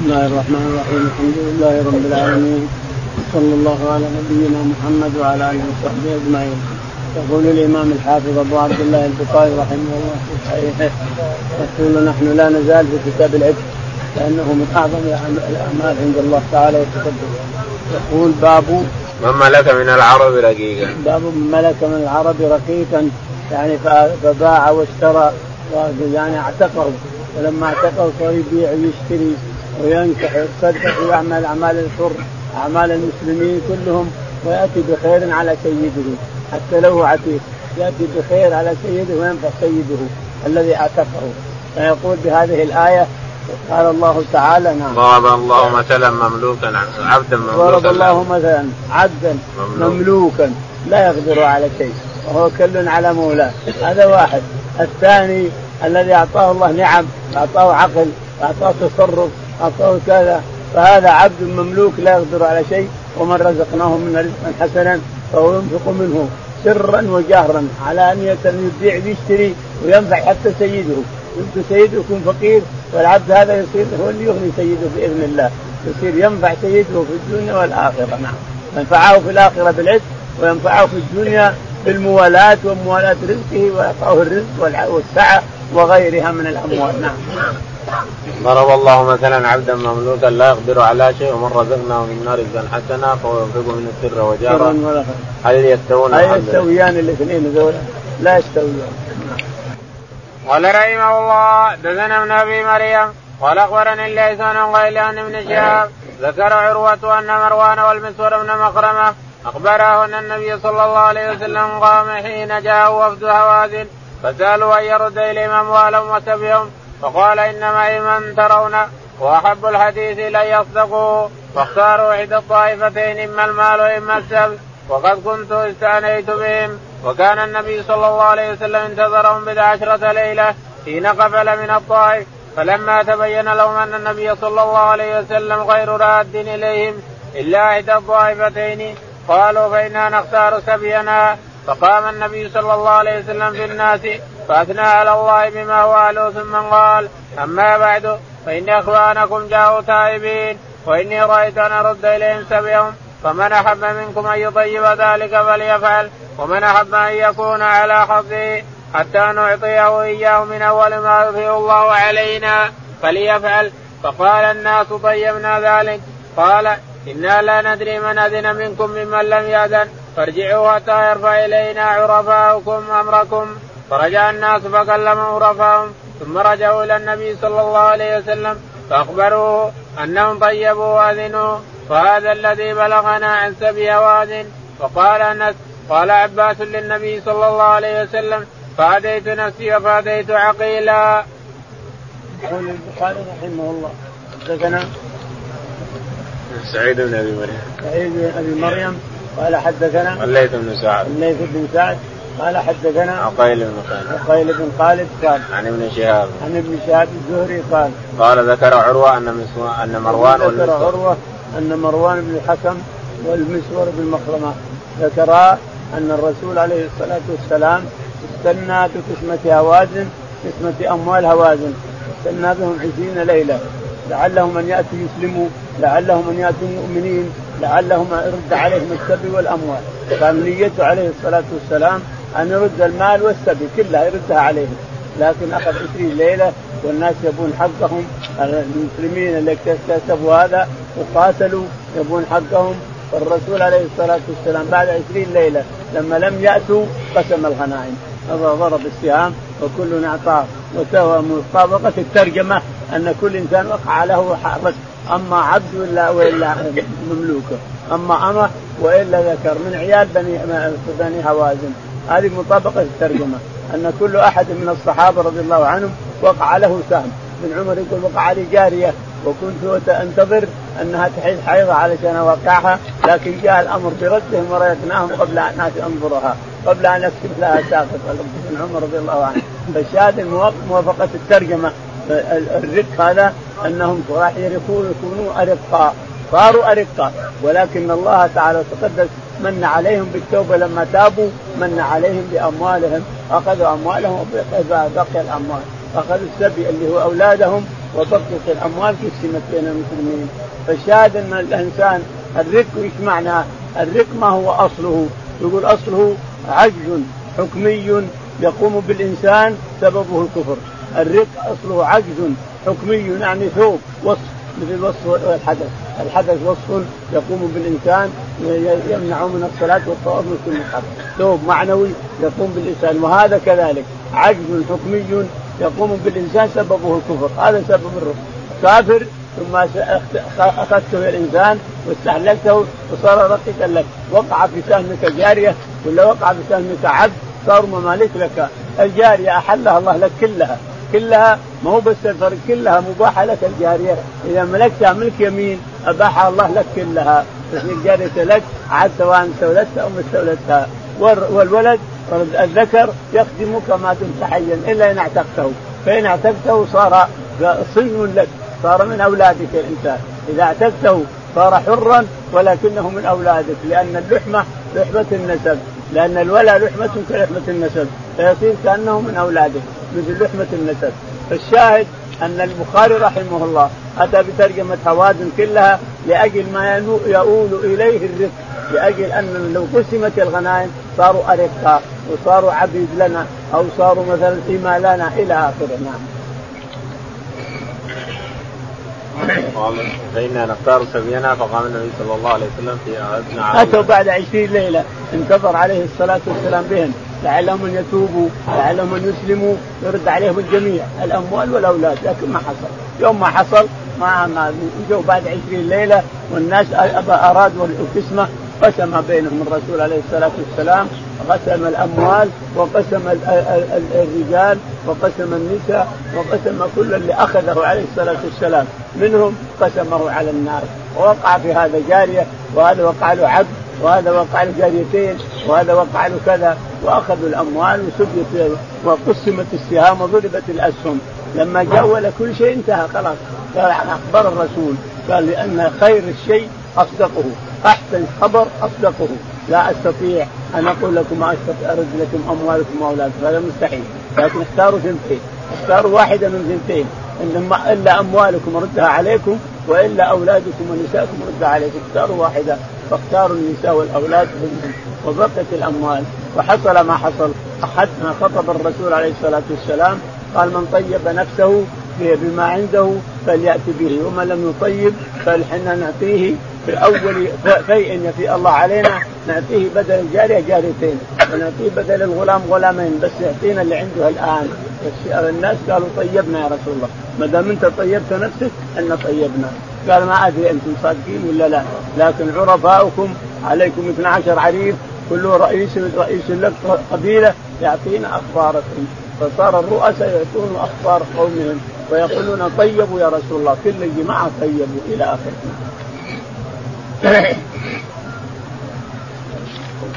بسم الله الرحمن الرحيم. الحمد لله رب العالمين، صلى الله على نبينا محمد وعلى آله وصحبه أجمعين. يقول الإمام الحافظ أبو عبد الله البخاري رحمه الله في صحيحه: يقول نحن لا نزال في كتاب العتق لأنه من أعظم الأعمال عند الله تعالى وتقدم. يقول: باب من ملك من العرب رقيقا. باب من ملك من العرب رقيقا، يعني فباع واشترى، يعني اعتقه، ولما اعتقه صار يبيع ويشتري وينكح ويصدق ويعمل أعمال الحر، أعمال المسلمين كلهم، ويأتي بخير على سيده حتى لو عتيق، يأتي بخير على سيده وينفع سيده الذي اعتقه. فيقول بهذه الآية قال الله تعالى: نعم ضرب الله مثلا مملوكا عبدا مملوكا، ضرب الله مثلا عبدا مملوكا لا يقدر على شيء وهو كل على مولاه. هذا واحد. الثاني الذي أعطاه الله نعم، أعطاه عقل، أعطاه تصرف، أعطاه كذا، فهذا عبد مملوك لا يقدر على شيء. ومن رزقناه من رزقا حسنا فهو ينفق منه سرا وجهرا، على أن يبيع ويشتري وينفع حتى سيده. يبدو سيده يكون فقير، والعبد هذا يصير هو اللي يغني سيده بإذن الله، يصير ينفع سيده في الدنيا والآخرة. نعم، ينفعه في الآخرة بالعز، وينفعه في الدنيا بالموالاة وموالاة رزقه، ويعطاه الرزق والسعة وغيرها من الأموال. نعم. ضرب الله مثلا عبدا مملوكا لا يقدر على شيء ومن رزقناه منا رزقا حسنا فهو ينفق منه سرا وجهرا هل يستوون؟ هل يستويان الاثنين دول؟ لا يستويان. قال رحمه الله: دثنا ابن أبي مريم قال أخبرني الليث عن غيلان بن شهاب ذكر عروة أن مروان والمسور بن مخرمة أخبره أن النبي صلى الله عليه وسلم قام حين جاء وفد هوازن فسألوا أن يرد إليهم أموالهم وسبيهم، فقال: إنما من ترون وأحب الحديث لن يصدقوا، فاختاروا إحدى الطائفتين إما المال وإما السبي، وقد كنت استأنيت بهم. وكان النبي صلى الله عليه وسلم انتظرهم ب10 ليلة حين قفل من الطائف، فلما تبين لهم أن النبي صلى الله عليه وسلم غير راد إليهم إلا إحدى الطائفتين قالوا: فإنا نختار سبينا. فقام النبي صلى الله عليه وسلم في الناس فأثنى على الله بما هو أهله، ثم قال: أما بعد، فإن إخوانكم جاءوا تائبين، وإني رأيت أن أرد إليهم سبيهم، فمن أحب منكم أن يطيب ذلك فليفعل، ومن أحب أن يكون على حظه حتى نعطيه إياه من أول ما يطيع الله علينا فليفعل. فقال الناس: طيبنا ذلك. قال: إنا لا ندري من أذن منكم ممن لم يأذن، فارجعوا حتى يرفع إلينا عرفاؤكم أمركم. فرجع الناس فكلموا عرفاهم، ثم رجعوا إلى النبي صلى الله عليه وسلم فأخبروه أنهم طيبوا وأذنوا، فهذا الذي بلغنا عن سبي هوازن. وقال أنس: قال عباس للنبي صلى الله عليه وسلم: فهديت نفسي وفهديت عقيلا. يقول البخاري رحمه الله: حدثنا سعيد بن أبي مريم قال حدثنا الليث بن سعد قال حدثنا عقيل بن خالد قال عن ابن شهاب الزهري قال ذكر عروة أن مروان بن الحكم والمسور بن مخرمة ذكرا أن الرسول عليه الصلاة والسلام استنى قسمة أموال هوازن، استنى بهم 20 ليلة لعلهم أن يأتوا يسلموا، لعلهم أن يأتوا مؤمنين، لعلهم يرد عليهم السبي والأموال. فنيته عليه الصلاة والسلام أن يرد المال والسبي كلها يردها عليهم، لكن أخذ 20 ليلة والناس يبون حقهم. المسلمين اللي اكتسبوا هذا وقاتلوا يبون حقهم. فالرسول عليه الصلاة والسلام بعد 20 ليلة لما لم يأتوا قسم الغنائم، ضرب السهام وكل أعطاه. ومطابقة الترجمة أن كل إنسان وقع له حق، أما عبد ولا مملوكه، أما وإلا ذكر من عيال بني هوازن. هذه مطابقة الترجمة أن كل أحد من الصحابة رضي الله عنهم وقع له سهم. من عمر يقول: وقع لي جارية وكنت أنتظر أنها تحيض حيضة علشان أوقعها، لكن جاء الأمر بردهم وريتناهم قبل أن أنظرها، قبل أن أكتب لها ساقط. من عمر رضي الله عنه. فالشاهد موافقة الترجمة الرق هذا أنهم راح يكونوا أرقاء، صاروا أرقاء، ولكن الله تعالى تقدس من عليهم بالتوبة لما تابوا، من عليهم بأموالهم، أخذوا أموالهم وبقي الأموال، أخذوا السبي اللي هو أولادهم وتسقط الأموال تقسمت بين المسلمين. فالشاهد أن الإنسان الرق إيش معناه؟ الرق ما هو أصله؟ يقول أصله عجز حكمي يقوم بالإنسان سببه الكفر. الرق أصله عجز حكمي يعني ثوب وصف، مثل وصف الحدث. الحدث وصف يقوم بالإنسان يمنع من الصلاة والطواف وكل حق، ثوب معنوي يقوم بالإنسان. وهذا كذلك عجز حكمي يقوم بالإنسان سببه الكفر، هذا سبب الرق. كافر ثم أخذته الإنسان واستحللته وصار رقيقا لك، وقع في سهمك جارية ولا وقع في سهمك عبد صار ممالك لك. الجارية أحلها الله لك كلها، ما هو بس الفرق، كلها مباحة لك الجارية إذا ملكتها ملك يمين، أباحها الله لك كلها، فإن الجارية لك عاد سواء استولتها أو ما استولتها. والولد الذكر يخدمك ما دمت حيا إلا إن اعتقته، فإن اعتقته صار صين لك، صار من أولادك الإنسان. إذا اعتقته صار حرا ولكنه من أولادك، لأن اللحمة لحمة النسب، لأن الولد لحمة كلحمة النسب، فيصير كأنه من أولادك مثل لحمة النسب. فالشاهد أن البخاري رحمه الله أتى بترجمة حوادث كلها لأجل ما يؤول إليه الرق، لأجل أن لو قسمت الغنائم صاروا أرقاء وصاروا عبيد لنا أو صاروا مثلا إما لنا إلى آخره. نعم. فإنا نختار سبينا، فقام النبي صلى الله عليه وسلم في أعادنا أتوا بعد 20 ليلة، انتظر عليه الصلاة والسلام بهم لعلهم أن يتوبوا، لعلهم أن يسلموا، يرد عليهم الجميع الأموال والأولاد، لكن ما حصل. يوم ما حصل ما جو بعد 20 ليلة والناس أرادوا القسمة، قسم بينهم الرسول عليه الصلاة والسلام، قسم الأموال وقسم الرجال وقسم النساء وقسم كل اللي أخذه عليه الصلاة والسلام منهم قسمه على النار. ووقع في هذا جارية، وهذا وقع له عبد، وهذا وقع له جاريتين، وهذا وقع له كذا، وأخذوا الأموال وسبيت وقسمت السهام وضربت الأسهم. لما جاول كل شيء انتهى خلاص. أخبر الرسول قال لأن خير الشيء أصدقه، أحسن خبر أصدقه، لا أستطيع أن أقول لكم أرد لكم أموالكم وأولادكم، هذا مستحيل، لكن اختاروا ثنتين، اختاروا واحدة من ثنتين، إنما إلا أموالكم أردها عليكم وإلا أولادكم ونساءكم أردها عليكم، اختاروا واحدة، فاختاروا النساء والأولاد منهم وبقت الأموال. وحصل ما حصل. أحدنا خطب الرسول عليه الصلاة والسلام قال من طيب نفسه بما عنده فليأتي به، وما لم يطيب فالحنا نعطيه في أول فيء في الله علينا، نعطيه بدل الجارية جاريتين، ونعطيه بدل الغلام غلامين، بس يعطينا اللي عنده الآن. الناس قالوا طيبنا يا رسول الله، ما دام أنت طيبت نفسك أن طيبنا. قال ما أدري أنتم صادقين ولا لا، لكن عرفاؤكم عليكم 12 عريف، كل رئيس لك قبيلة يعطينا أخباركم. فصار الرؤساء يعطون أخبار قومهم ويقولون طيبوا يا رسول الله، كل الجماعة طيبوا إلى آخره.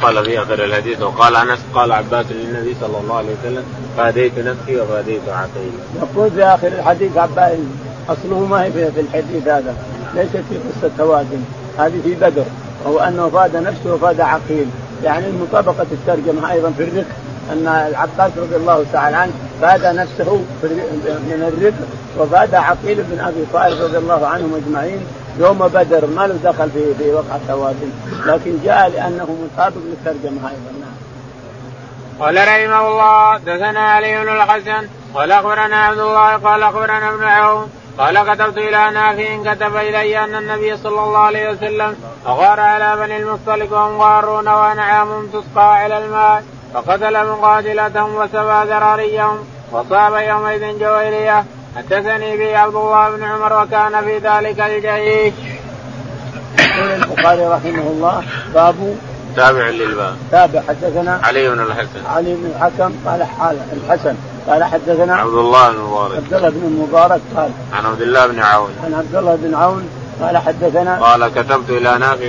قال في آخر الحديث وقال أنس قال عباس للنبي صلى الله عليه وسلم فاديت نفسي وفاديت عقيلي. يقول في آخر الحديث عباس، أصله ما هي في الحديث هذا، ليست في قصة توازن، هذه في بدر، هو أنه فاد نفسه وفاد عقيل، يعني مطابقة الترجمة أيضا في الرق أن العباس رضي الله تعالى عنه فاد نفسه من الرق وفاد عقيل بن أبي طالب رضي الله عنهم أجمعين يوم بدر، ما له دخل في وقع التوازن، لكن جاء لأنه مطابق للترجمة أيضا. قال رحمه الله دثنا علي بن الحسن قال أخبرنا عبد الله قال أخبرنا ابن عون قال كتبت إلى نافع كتب إلي أن النبي صلى الله عليه وسلم أغار على بني المصطلق وهم غارون وأنعام تسقى على الماء، فقتل مقاتلتهم وسبى ذراريهم، وصاب يومئذ جويرية. حدثني به عبد الله بن عمر وكان في ذلك الجيش. يقول البخاري رحمه الله باب تابع للباب. تابع. حدثنا علي بن الحسن. علي بن الحكم قال حال الحسن قال حدثنا عبد الله بن المبارك. عبد الله بن المبارك قال عن عبد الله بن عون. عن عبد الله بن عون قال حدثنا. قال كتبت إلى نافع.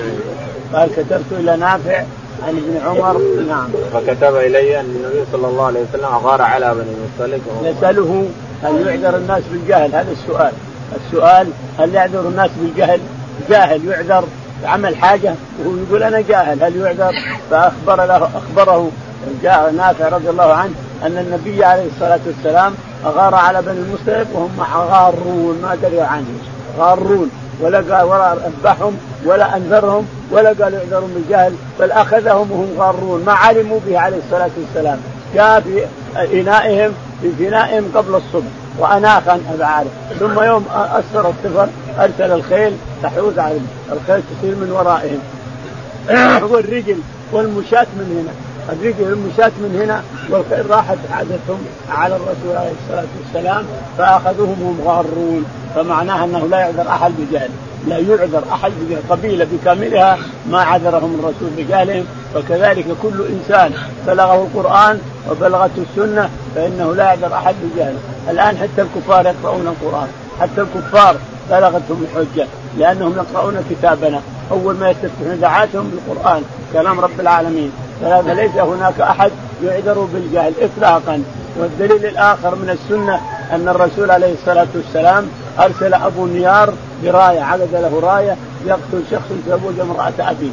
قال كتبت إلى نافع عن ابن عمر. نعم. فكتب إلي أن النبي صلى الله عليه وسلم أغار على بني المصطلق. نسأله هل يعذر الناس بالجهل؟ هذا السؤال. السؤال هل يعذر الناس بالجهل؟ جاهل يعذر عمل حاجة وهو يقول أنا جاهل، هل يعذر؟ فأخبره جاء نافع رضي الله عنه أن النبي عليه الصلاة والسلام أغار على بني المصطلق وهم غارون ما دروا عنه غارون، ولا أذبحهم ولا أنذرهم ولا قالوا اعذروا من جهل، بل أخذهم وهم غارون ما علموا به عليه الصلاة والسلام. جاء في إنائهم في فنائهم قبل الصبح وأناخا أبعاره، ثم يوم أسفر الصفر أرسل الخيل تحوز عليهم، الخيل تصير من ورائهم والرجل والمشاة من هنا، الرجل والمشاة من هنا والخيل راحت عادتهم على الرسول عليه الصلاة والسلام فأخذوهم هم غارون. فمعناها أنه لا يعذر أحد بجهله، لا يعذر أحد بجهله، قبيلة بكاملها ما عذرهم الرسول بجهلهم. وكذلك كل إنسان بلغه القرآن وبلغته السنة فإنه لا يعذر أحد بجهله. الآن حتى الكفار يقرؤون القرآن، حتى الكفار بلغتهم الحجة لأنهم يقرؤون كتابنا، أول ما يستفتحون دعاتهم بالقرآن كلام رب العالمين، فليس هناك أحد يعذر بالجهل إطلاقا. والدليل الآخر من السنة أن الرسول عليه الصلاة والسلام أرسل أبو نيار براية، عقد له راية يقتل شخص تزوج امرأة أبيه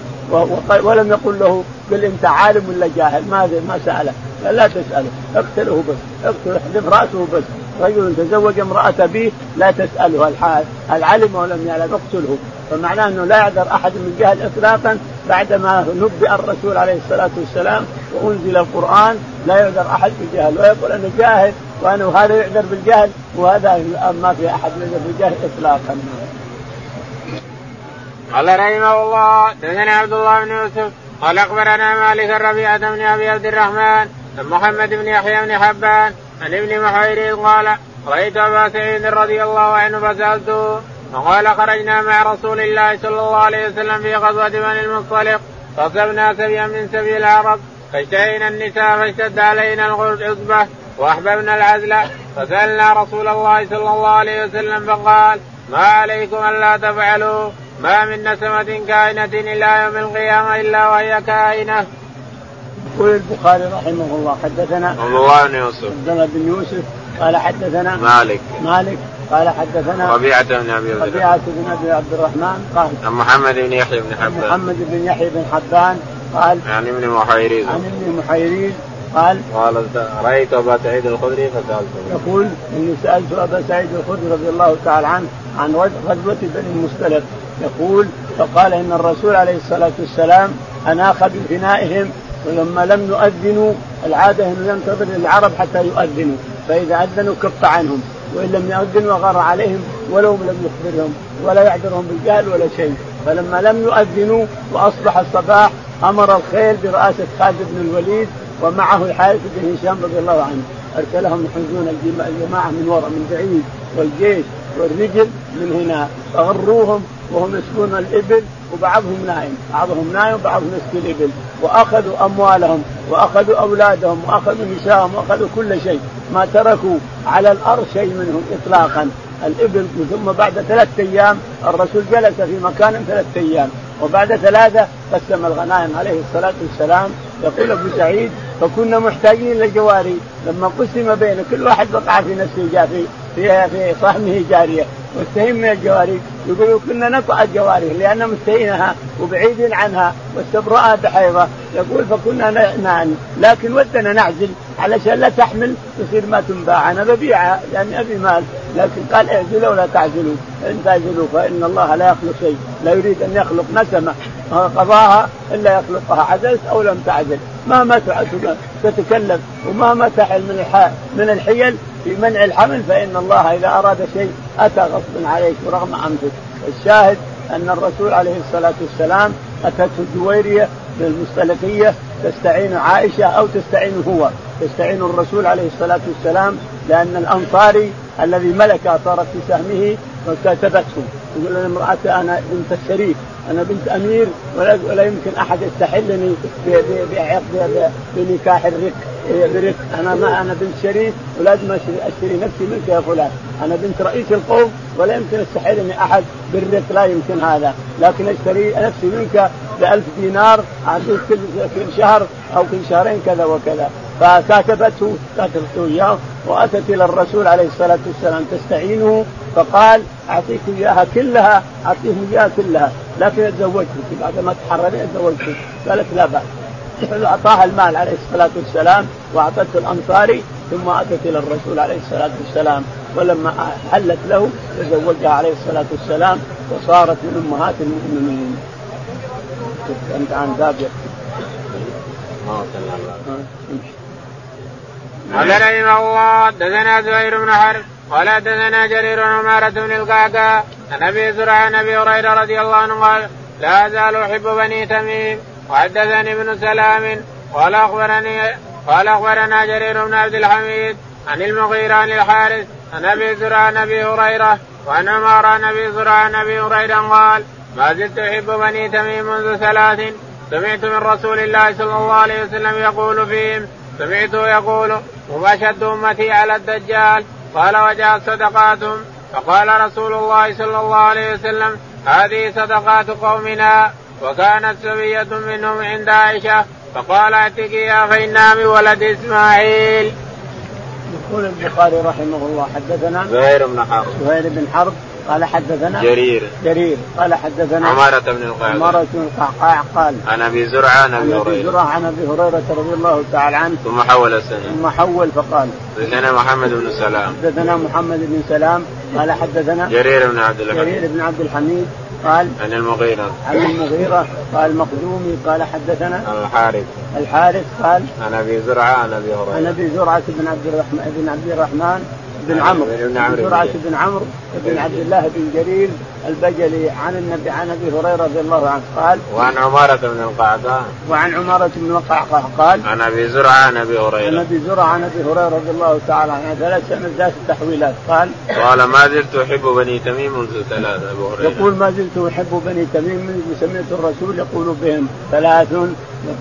ولم يقل له قل أنت عالم ولا جاهل، ما سأله، لا تسأله، اقتله بس، اقتل احذف رأسه بس. رجل تزوج امرأة أبيه لا تسأله العلم ولم يعلم، اقتله. فمعناه أنه لا يعذر أحد من جهل إطلاقا بعدما نبئ الرسول عليه الصلاة والسلام وأنزل القرآن، لا يعذر أحد بالجهل، ويقول أنه جاهل وأنه هذا يعذر بالجهل، وهذا ما في أحد يعذر بالجهل إطلاقا. قال رحمه الله: دثنا عبد الله بن يوسف قال أخبرنا مالك الربيعة بن أبي عبد الرحمن محمد بن يحيى بن حبان عن ابن محيرين قال رأيت أبا سعيد رضي الله عنه فسألته فقال خرجنا مع رسول الله صلى الله عليه وسلم في غزوة بني المصطلق فصبنا سبيا من سبي العرب فاشتهينا النساء فاشتد علينا العصبة وأحببنا العزلة فسألنا رسول الله صلى الله عليه وسلم فقال ما عليكم ألا تفعلوا، ما من نسمة كائنة إلى يوم القيامة إلا وهي كائنة. قال البخاري رحمه الله: حدثنا عبد الله بن يوسف قال حدثنا مالك قال حدثنا ربيعة بن أبي عبد الرحمن قال عن محمد بن يحيى بن حبان قال عن ابن محيريز قال رأيت أبا سعيد الخدري فسألته، يقول إني سألت أبا سعيد الخدري رضي الله تعالى عنه عن غزوة بني المصطلق، يقول فقال إن الرسول عليه الصلاة والسلام أناخ بفنائهم، ولما لم يؤذنوا العادة أنه ينتظر العرب حتى يؤذنوا، فإذا أذنوا كف عنهم، وإن لم يؤذنوا غار عليهم ولو لم يخبرهم ولا يعذرهم بالجهل ولا شيء. فلما لم يؤذنوا وأصبح الصباح أمر الخيل برئاسة خالد بن الوليد ومعه الحارث بن هشام رضي الله عنه، أرسلهم يحجون الجماعة من وراء من بعيد والجيش والرجل من هنا، فغروهم وهم يسكون الإبل، وبعضهم نائم وبعضهم يسكن الإبل، وأخذوا أموالهم وأخذوا أولادهم وأخذوا نساءهم وأخذوا كل شيء، ما تركوا على الأرض شيء منهم إطلاقا الإبل. ثم بعد 3 أيام الرسول جلس في مكان 3 أيام، وبعد 3 قسم الغنائم عليه الصلاة والسلام. يقول أبو سعيد فكنا محتاجين لجواري، لما قسم بين كل واحد وقع في نفسه جافي في صحنه جارية مستهين من الجواري، يقولوا كنا نقع الجواري لأننا مستهينها وبعيدين عنها واستبرأها بحيضة، يقول فكنا لكن ودنا نعزل علشان لا تحمل تصير ما تنباع، أنا ببيعها لأن أبي مال، لكن قال اعزلوا ولا تعزلوا، إن تعزلوا فإن الله لا يخلق شيء، لا يريد أن يخلق نسمة قضاها إلا يخلقها، عزلت أو لم تعزل مهما تتكلم ومهما تحل من الحيل في منع الحمل، فإن الله إذا أراد شيء أتى غصبا عليك رغم أمرك. الشاهد أن الرسول عليه الصلاة والسلام أتته الجويرية بالمصطلقية تستعين عائشة أو تستعين هو، تستعين الرسول عليه الصلاة والسلام، لأن الأنصاري الذي ملك صارت في سهمه وكاتبته، يقول للمرأة أنا بنت الشريف، أنا بنت أمير، ولا يمكن أحد يستحلني بنكاح الرك، أنا بنت شريف ولازم أشتري نفسي منك يا فلان، أنا بنت رئيس القوم ولا يمكن يستحلني أحد بالرك، لا يمكن هذا، لكن أشتري نفسي منك ب1000 دينار أعطيك كل شهر أو كل شهرين كذا وكذا. فكاتبته إياه وأتت إلى الرسول عليه الصلاة والسلام تستعينه، فقال أعطيك إياها كلها، لكن أتزوجتك بعد ما تحرري أتزوجتك، قالت لا بأس. فأعطاها المال عليه الصلاة والسلام وأعطته الأنصاري، ثم أتت إلى الرسول عليه الصلاة والسلام، ولما حلت له تزوجها عليه الصلاة والسلام وصارت من أمهات المؤمنين. أنت عن ذابر. قال رحمه الله دثنا زهير بن حرب قال دثنا جرير عمارة بن القعقاع عن أبي زرعة عن أبي هريرة رضي الله عنه قال لا أزال أحب بني تميم. وحدثني ابن سلام قال أخبرنا جرير بن عبد الحميد عن المغيرة عن الحارث عن أبي زرعة عن أبي هريرة وعن عمارة عن أبي زرعة عن أبي هريرة قال ما زلت أحب بني تميم منذ 3 سمعت من رسول الله صلى الله عليه وسلم يقول فيهم سمعته يقول هم أشد أمتي على الدجال. قال وجاءت صدقاتهم فقال رسول الله صلى الله عليه وسلم هذه صدقات قومنا. وكانت سبية منهم عند عائشة فقال اعتقيها فإنها من ولد إسماعيل. يقول البخاري رحمه الله حدثنا زهير بن حرب قال حدثنا جرير قال حدثنا عمارة بن القعقاع قال عن أبي زرعة عن أبي هريرة رضي الله تعالى عنه ثم حول فقال حدثنا محمد بن سلام قال حدثنا جرير بن عبد الحميد قال عن المغيرة قال مخزومي قال حدثنا الحارث قال عن أبي زرعة عن أبي زرعة بن عبد الرحمن بن عمرو بن عمرو بن عبد الله بن جرير البجلي عن النبي عن أبي هريرة رضي الله عنه قال وعن عمارة بن القعقاع قال عن أبي زرعة عن أبي هريرة رضي الله تعالى عنه 3 تحويلات قال ما زلت أحب بني تميم منذ 3 أبو هريرة يقول ما زلت أحب بني تميم منذ سمعت الرسول يقول بهم 3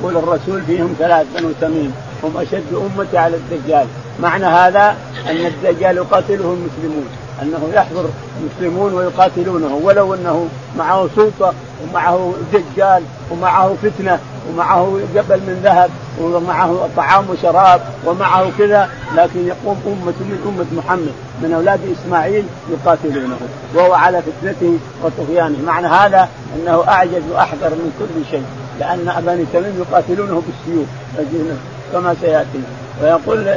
يقول الرسول فيهم 3 بنو تميم هم أشد أمتي على الدجال. معنى هذا أن الدجال يقاتله المسلمون، أنه يحضر المسلمون ويقاتلونه ولو أنه معه سلطة ومعه دجال ومعه فتنة ومعه جبل من ذهب ومعه طعام وشراب ومعه كذا، لكن يقوم أمة محمد من أولاد إسماعيل يقاتلونه وهو على فتنته وطغيانه. معنى هذا أنه أعجز وأحذر من كل شيء لأن بني تميم يقاتلونه بالسيوف كما سيأتي. ويقول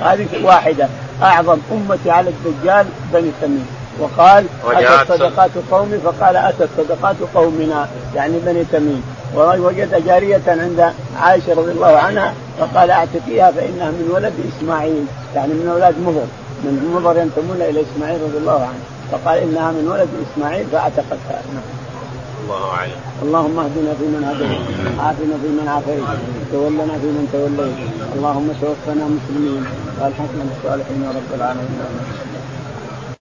هذه واحدة أعظم أمتي على الدجال بني تميم. وقال أتت صدقات قومي فقال أتت صدقات قومنا يعني بني تميم. ووجد جارية عند عائشة رضي الله عنها فقال اعتقيها فإنها من ولد إسماعيل يعني من أولاد مضر من مضر ينتمون إلى إسماعيل رضي الله عنه فقال إنها من ولد إسماعيل فاعتقتها. اللهم اهدنا في من هديت وعافنا في من عافيت وتولنا في من توليت اللهم توفنا مسلمين والحقنا بالصالحين رب العالمين.